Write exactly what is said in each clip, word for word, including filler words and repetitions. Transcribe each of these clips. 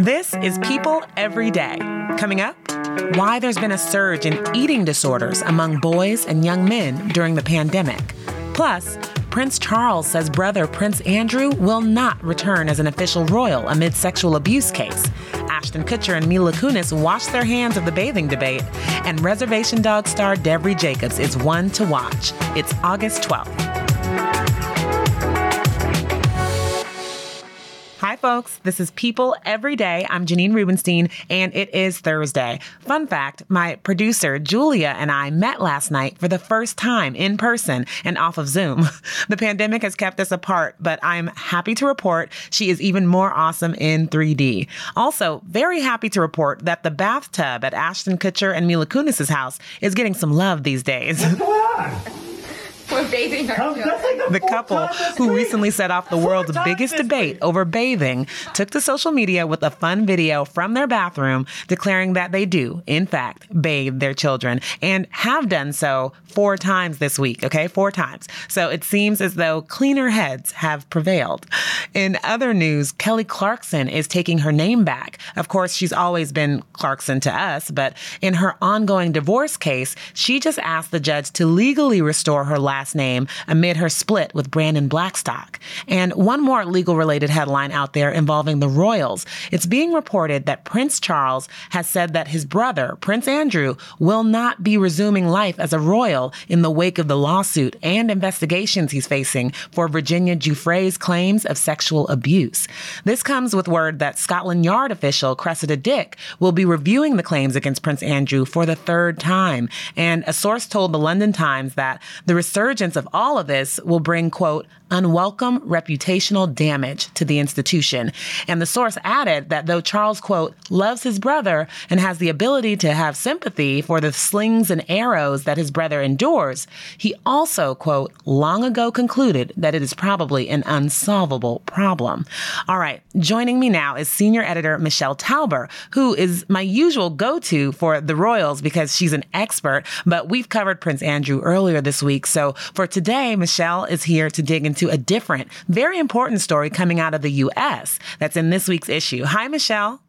This is People Every Day. Coming up, why there's been a surge in eating disorders among boys and young men during the pandemic. Plus, Prince Charles says brother Prince Andrew will not return as an official royal amid sexual abuse case. Ashton Kutcher and Mila Kunis wash their hands of the bathing debate. And Reservation Dog star Devery Jacobs is one to watch. It's August twelfth. Hi, folks. This is People Every Day. I'm Janine Rubenstein, and it is Thursday. Fun fact, my producer, Julia, and I met last night for the first time in person and off of Zoom. The pandemic has kept us apart, but I'm happy to report she is even more awesome in three D. Also, very happy to report that the bathtub at Ashton Kutcher and Mila Kunis' house is getting some love these days. What's going on? We're bathing our children. The couple, who recently set off the world's biggest debate over bathing, took to social media with a fun video from their bathroom declaring that they do, in fact, bathe their children and have done so four times this week, okay? Four times. So it seems as though cleaner heads have prevailed. In other news, Kelly Clarkson is taking her name back. Of course, she's always been Clarkson to us, but in her ongoing divorce case, she just asked the judge to legally restore her last name amid her split with Brandon Blackstock. And one more legal-related headline out there involving the royals. It's being reported that Prince Charles has said that his brother, Prince Andrew, will not be resuming life as a royal in the wake of the lawsuit and investigations he's facing for Virginia Giuffre's claims of sexual abuse. This comes with word that Scotland Yard official Cressida Dick will be reviewing the claims against Prince Andrew for the third time. And a source told the London Times that the research The emergence of all of this will bring, quote, unwelcome reputational damage to the institution. And the source added that though Charles, quote, loves his brother and has the ability to have sympathy for the slings and arrows that his brother endures, he also, quote, long ago concluded that it is probably an unsolvable problem. All right, joining me now is senior editor Michelle Tauber, who is my usual go-to for the royals because she's an expert, but we've covered Prince Andrew earlier this week, so for today, Michelle is here to dig into a different, very important story coming out of the U S that's in this week's issue. Hi, Michelle.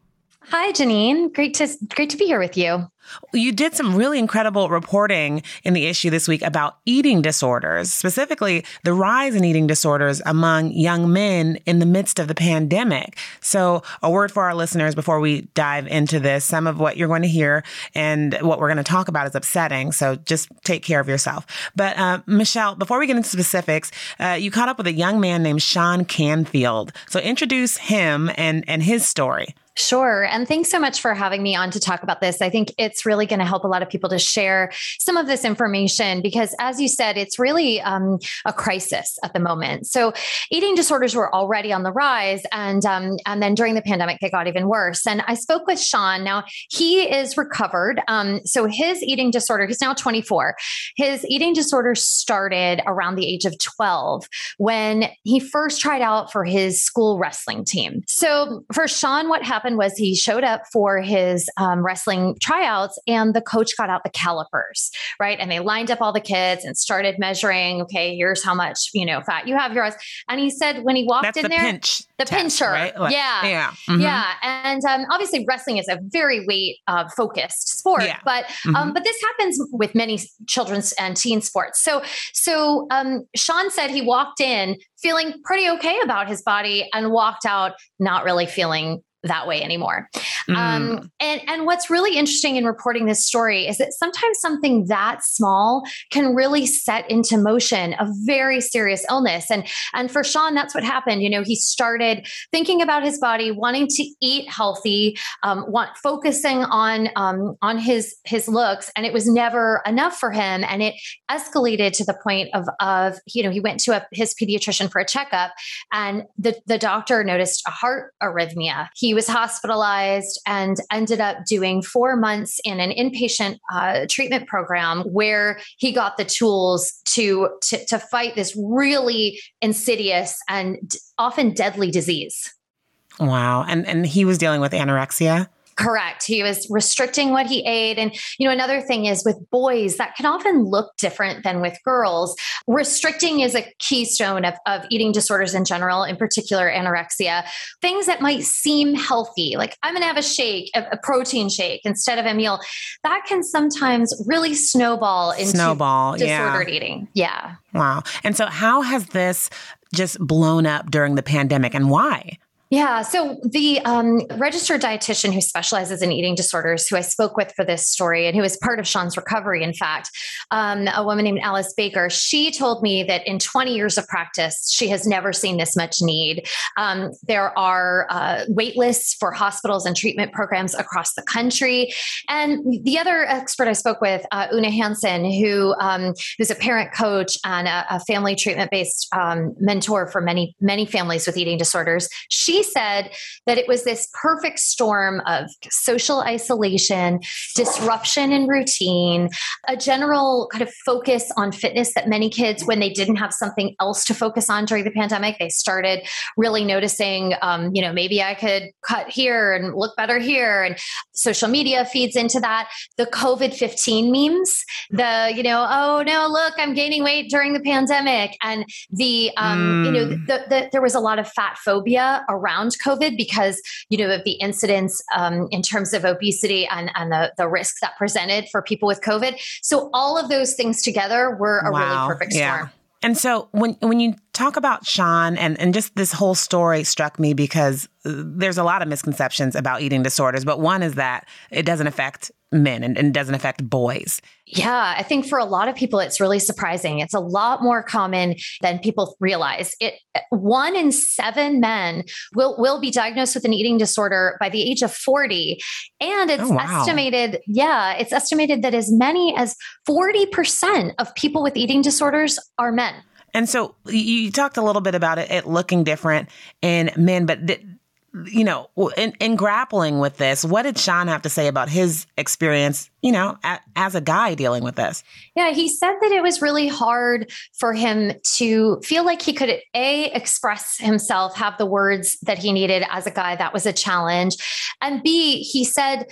Hi, Janine. Great to great to be here with you. You did some really incredible reporting in the issue this week about eating disorders, specifically the rise in eating disorders among young men in the midst of the pandemic. So a word for our listeners before we dive into this. Some of what you're going to hear and what we're going to talk about is upsetting. So just take care of yourself. But uh, Michelle, before we get into specifics, uh, you caught up with a young man named Sean Canfield. So introduce him and, and his story. Sure. And thanks so much for having me on to talk about this. I think it's really going to help a lot of people to share some of this information because, as you said, it's really um, a crisis at the moment. So eating disorders were already on the rise. And um, and then during the pandemic, they got even worse. And I spoke with Sean. Now, he is recovered. Um, so his eating disorder, he's now twenty-four. His eating disorder started around the age of twelve when he first tried out for his school wrestling team. So for Sean, what happened was he showed up for his um, wrestling tryouts and the coach got out the calipers, right? And they lined up all the kids and started measuring, okay, here's how much, you know, fat you have, yours. And he said, when he walked That's in the there, pinch the test, pincher, right? Like, yeah, yeah. Mm-hmm. yeah. And um, obviously wrestling is a very weight uh, focused sport, yeah. but, um, mm-hmm. but this happens with many children's and teen sports. So, so um, Sean said he walked in feeling pretty okay about his body and walked out not really feeling that way anymore. Mm. Um, and, and what's really interesting in reporting this story is that sometimes something that small can really set into motion a very serious illness. And, and for Sean, that's what happened. You know, he started thinking about his body, wanting to eat healthy, um, want, focusing on, um, on his, his looks, and it was never enough for him. And it escalated to the point of, of, you know, he went to a, his pediatrician for a checkup, and the, the doctor noticed a heart arrhythmia. He He was hospitalized and ended up doing four months in an inpatient uh, treatment program where he got the tools to, to, to fight this really insidious and often deadly disease. Wow. And, and he was dealing with anorexia? Correct. He was restricting what he ate. And, you know, another thing is with boys, that can often look different than with girls. Restricting is a keystone of, of eating disorders in general, in particular anorexia. Things that might seem healthy, like I'm going to have a shake, a, a protein shake instead of a meal, that can sometimes really snowball into snowball, disordered yeah. eating. Yeah. Wow. And so how has this just blown up during the pandemic, and why? Yeah. So the um, registered dietitian who specializes in eating disorders, who I spoke with for this story and who is part of Sean's recovery, in fact, um, a woman named Alice Baker, she told me that in twenty years of practice, she has never seen this much need. Um, there are uh, wait lists for hospitals and treatment programs across the country. And the other expert I spoke with, uh, Una Hansen, who um, who's a parent coach and a, a family treatment-based um, mentor for many, many families with eating disorders, she said that it was this perfect storm of social isolation, disruption in routine, a general kind of focus on fitness that many kids, when they didn't have something else to focus on during the pandemic, they started really noticing, um, you know, maybe I could cut here and look better here. And social media feeds into that. The COVID fifteen memes, the, you know, oh no, look, I'm gaining weight during the pandemic. And the, um, mm. you know, the, the, there was a lot of fat phobia around around COVID because, you know, of the incidence um, in terms of obesity and, and the, the risk that presented for people with COVID. So all of those things together were a wow. really perfect storm. Yeah. And so when when you talk about Sean, and, and just this whole story struck me because there's a lot of misconceptions about eating disorders, but one is that it doesn't affect men and, and doesn't affect boys. Yeah, I think for a lot of people, it's really surprising. It's a lot more common than people realize. It one in seven men will, will be diagnosed with an eating disorder by the age of forty. And it's oh, wow. estimated, yeah, it's estimated that as many as forty percent of people with eating disorders are men. And so you talked a little bit about it, it looking different in men, but th- you know, in, in grappling with this, what did Sean have to say about his experience, you know, a, as a guy dealing with this? Yeah, he said that it was really hard for him to feel like he could, A, express himself, have the words that he needed as a guy. That was a challenge. And B, he said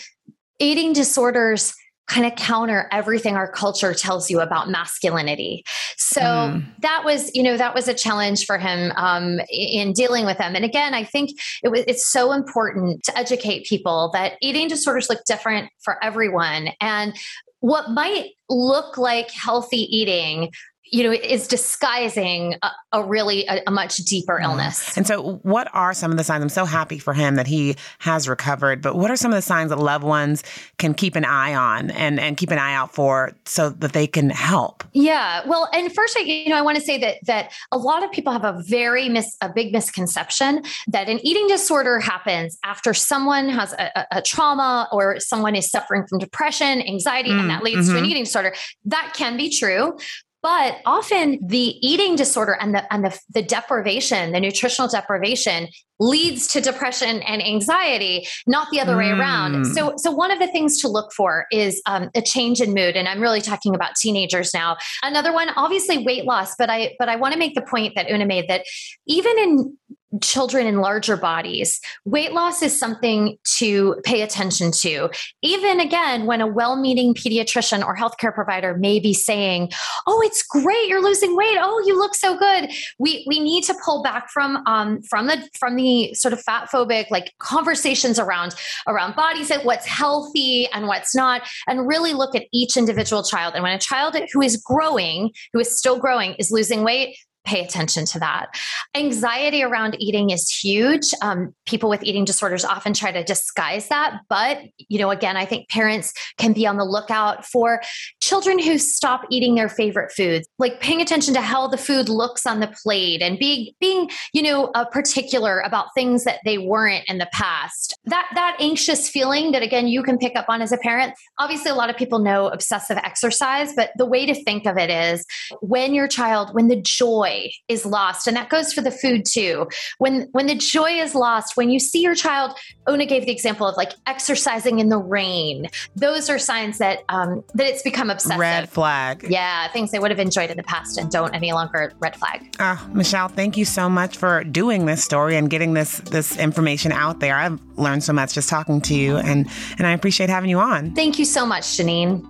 eating disorders kind of counter everything our culture tells you about masculinity. So mm. that was, you know, that was a challenge for him um, in dealing with them. And again, I think it was, it's so important to educate people that eating disorders look different for everyone. And what might look like healthy eating, you know, is disguising a, a really, a, a much deeper illness. And so what are some of the signs? I'm so happy for him that he has recovered, but what are some of the signs that loved ones can keep an eye on and, and keep an eye out for so that they can help? Yeah. Well, and first, I, you know, I want to say that, that a lot of people have a very mis, a big misconception that an eating disorder happens after someone has a, a trauma or someone is suffering from depression, anxiety, mm, and that leads mm-hmm. to an eating disorder. That can be true. But often the eating disorder and the and the, the deprivation, the nutritional deprivation, leads to depression and anxiety, not the other mm. way around. So, so one of the things to look for is um, a change in mood. And I'm really talking about teenagers now. Another one, obviously weight loss, but I, but I want to make the point that Una made that even in children in larger bodies, weight loss is something to pay attention to. Even again, when a well-meaning pediatrician or healthcare provider may be saying, oh, it's great, you're losing weight. Oh, you look so good. We, we need to pull back from, um, from the, from the, sort of fat phobic, like conversations around, around bodies and what's healthy and what's not, and really look at each individual child. And when a child who is growing, who is still growing, is losing weight, pay attention to that. Anxiety around eating is huge. Um, people with eating disorders often try to disguise that. But, you know, again, I think parents can be on the lookout for children who stop eating their favorite foods, like paying attention to how the food looks on the plate and being, being, you know, uh, particular about things that they weren't in the past. That, that anxious feeling that, again, you can pick up on as a parent. Obviously, a lot of people know obsessive exercise, but the way to think of it is when your child, when the joy is lost, and that goes for the food too. When, when the joy is lost, when you see your child, Una gave the example of like exercising in the rain. Those are signs that, um, that it's become obsessive. Red flag. Yeah. Things they would have enjoyed in the past and don't any longer. Red flag. Uh, Michelle, thank you so much for doing this story and getting this, this information out there. I've learned so much just talking to you, and, and I appreciate having you on. Thank you so much, Janine.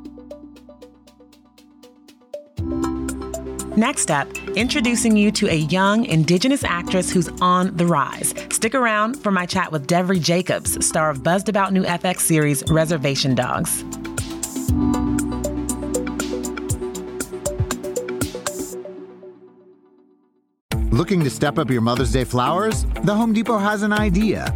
Next up, introducing you to a young Indigenous actress who's on the rise. Stick around for my chat with Devery Jacobs, star of buzzed about new F X series Reservation Dogs. Looking to step up your Mother's Day flowers? The Home Depot has an idea.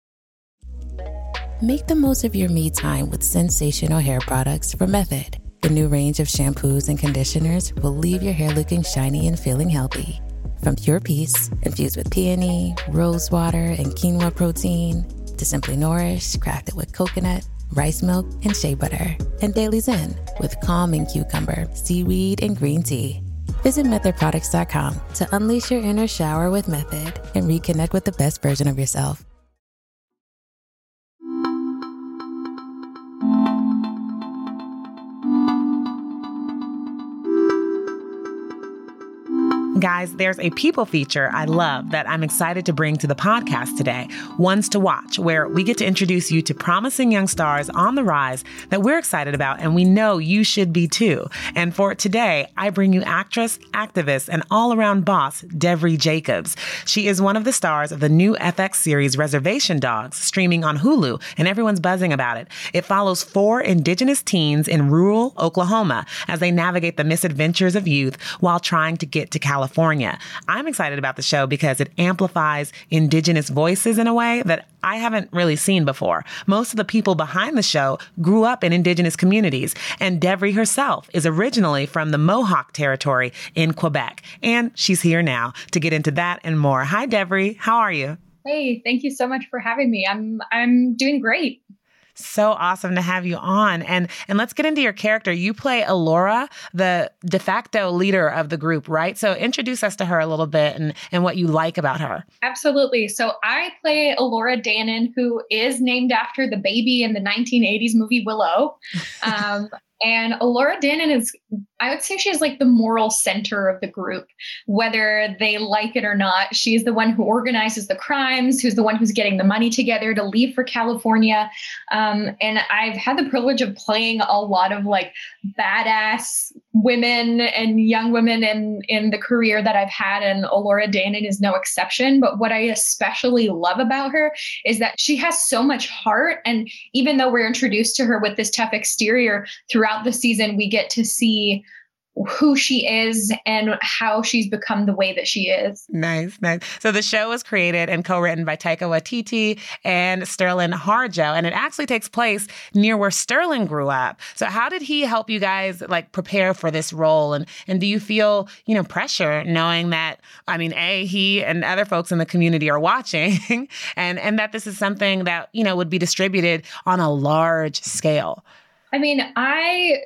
Make the most of your me time with sensational hair products from Method. The new range of shampoos and conditioners will leave your hair looking shiny and feeling healthy. From Pure Peace, infused with peony, rose water, and quinoa protein, to Simply Nourish, crafted with coconut, rice milk, and shea butter. And Daily Zen, with calming cucumber, seaweed, and green tea. Visit method products dot com to unleash your inner shower with Method and reconnect with the best version of yourself. Guys, there's a people feature I love that I'm excited to bring to the podcast today, Ones to Watch, where we get to introduce you to promising young stars on the rise that we're excited about and we know you should be too. And for today, I bring you actress, activist, and all-around boss, Devery Jacobs. She is one of the stars of the new F X series Reservation Dogs, streaming on Hulu, and everyone's buzzing about it. It follows four Indigenous teens in rural Oklahoma as they navigate the misadventures of youth while trying to get to California. California. I'm excited about the show because it amplifies Indigenous voices in a way that I haven't really seen before. Most of the people behind the show grew up in Indigenous communities, and Devery herself is originally from the Mohawk territory in Quebec, and she's here now to get into that and more. Hi, Devery. How are you? Hey, thank you so much for having me. I'm I'm doing great. So awesome to have you on. And and let's get into your character. You play Elora, the de facto leader of the group, right? So introduce us to her a little bit and, and what you like about her. Absolutely. So I play Elora Danan, who is named after the baby in the nineteen eighties movie Willow. Um, and Elora Danan is, I would say she's like the moral center of the group, whether they like it or not. She's the one who organizes the crimes, who's the one who's getting the money together to leave for California. Um, and I've had the privilege of playing a lot of like badass women and young women in, in the career that I've had. And Elora Danan is no exception. But what I especially love about her is that she has so much heart. And even though we're introduced to her with this tough exterior throughout the season, we get to see who she is and how she's become the way that she is. Nice, nice. So the show was created and co-written by Taika Waititi and Sterling Harjo, and it actually takes place near where Sterling grew up. So how did he help you guys like prepare for this role? And and do you feel, you know, pressure knowing that, I mean, A, he and other folks in the community are watching and, and that this is something that, you know, would be distributed on a large scale? I mean, I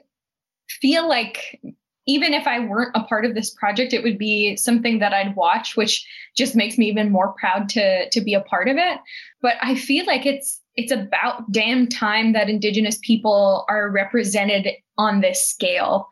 feel like even if I weren't a part of this project, it would be something that I'd watch, which just makes me even more proud to, to be a part of it. But I feel like it's it's about damn time that Indigenous people are represented on this scale.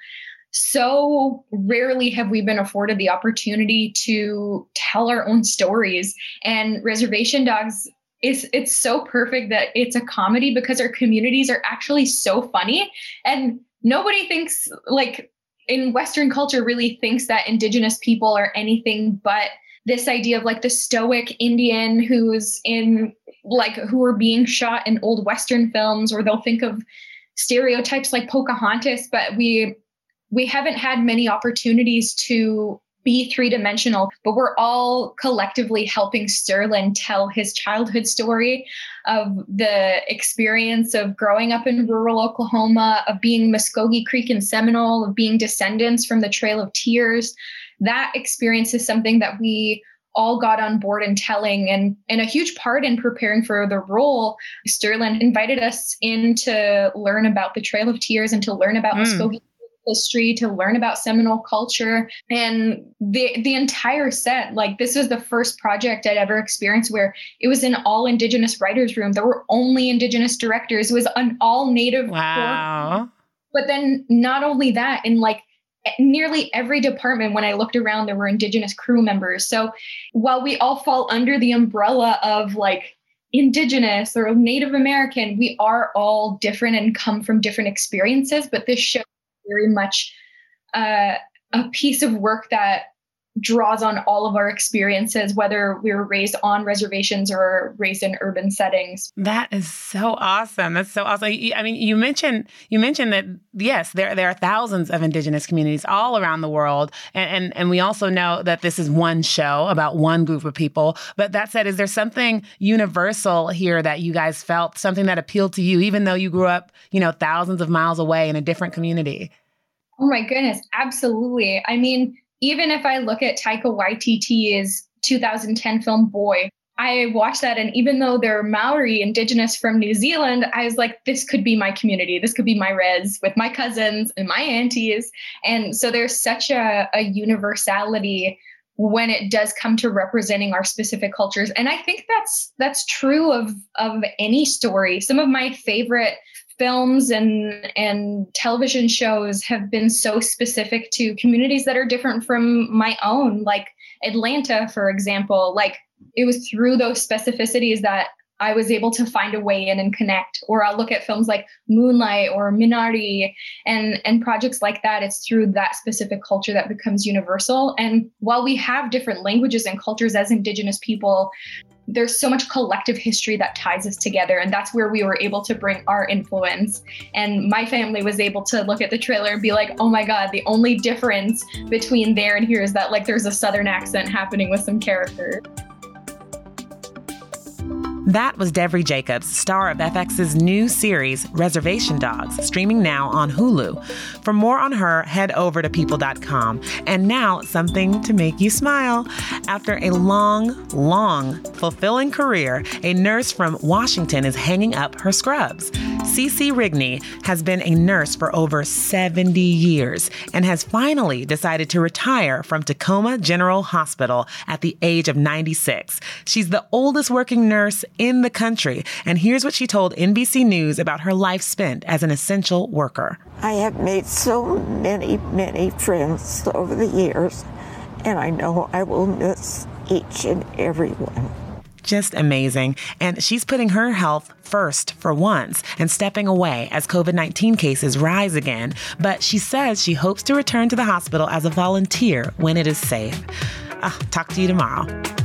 So rarely have we been afforded the opportunity to tell our own stories. And Reservation Dogs It's, it's so perfect that it's a comedy because our communities are actually so funny, and nobody thinks, like, in Western culture really thinks that Indigenous people are anything but this idea of like the stoic Indian who's in like, who are being shot in old Western films, or they'll think of stereotypes like Pocahontas, but we, we haven't had many opportunities to be three-dimensional, but we're all collectively helping Sterling tell his childhood story of the experience of growing up in rural Oklahoma, of being Muscogee Creek and Seminole, of being descendants from the Trail of Tears. That experience is something that we all got on board in telling, and, and a huge part in preparing for the role. Sterling invited us in to learn about the Trail of Tears and to learn about mm. Muscogee history, to learn about Seminole culture, and the the entire set. Like, this is the first project I'd ever experienced where it was an all Indigenous writers room. There were only Indigenous directors. It was an all Native. Wow. Board. But then not only that, in like nearly every department, when I looked around, there were Indigenous crew members. So while we all fall under the umbrella of like Indigenous or Native American, we are all different and come from different experiences. But this show very much uh, a piece of work that draws on all of our experiences, whether we were raised on reservations or raised in urban settings. That is so awesome. That's so awesome. I mean, you mentioned you mentioned that, yes, there there are thousands of Indigenous communities all around the world. And, and, and we also know that this is one show about one group of people. But that said, is there something universal here that you guys felt, something that appealed to you, even though you grew up, you know, thousands of miles away in a different community? Oh, my goodness. Absolutely. I mean, even if I look at Taika Waititi's two thousand ten film Boy, I watched that, and even though they're Maori, Indigenous from New Zealand, I was like, this could be my community. This could be my res with my cousins and my aunties. And so there's such a, a universality when it does come to representing our specific cultures. And I think that's that's true of, of any story. Some of my favorite films and and television shows have been so specific to communities that are different from my own, like Atlanta, for example. Like, it was through those specificities that I was able to find a way in and connect. Or I'll look at films like Moonlight or Minari and, and projects like that. It's through that specific culture that becomes universal. And while we have different languages and cultures as Indigenous people, there's so much collective history that ties us together. And that's where we were able to bring our influence. And my family was able to look at the trailer and be like, oh my God, the only difference between there and here is that like there's a Southern accent happening with some character. That was Devery Jacobs, star of F X's new series, Reservation Dogs, streaming now on Hulu. For more on her, head over to people dot com. And now, something to make you smile. After a long, long, fulfilling career, a nurse from Washington is hanging up her scrubs. Cece Rigney has been a nurse for over seventy years and has finally decided to retire from Tacoma General Hospital at the age of ninety-six. She's the oldest working nurse in the country, and here's what she told N B C News about her life spent as an essential worker. I have made so many, many friends over the years, and I know I will miss each and every one. Just amazing. And she's putting her health first for once and stepping away as covid nineteen cases rise again. But she says she hopes to return to the hospital as a volunteer when it is safe. I'll talk to you tomorrow.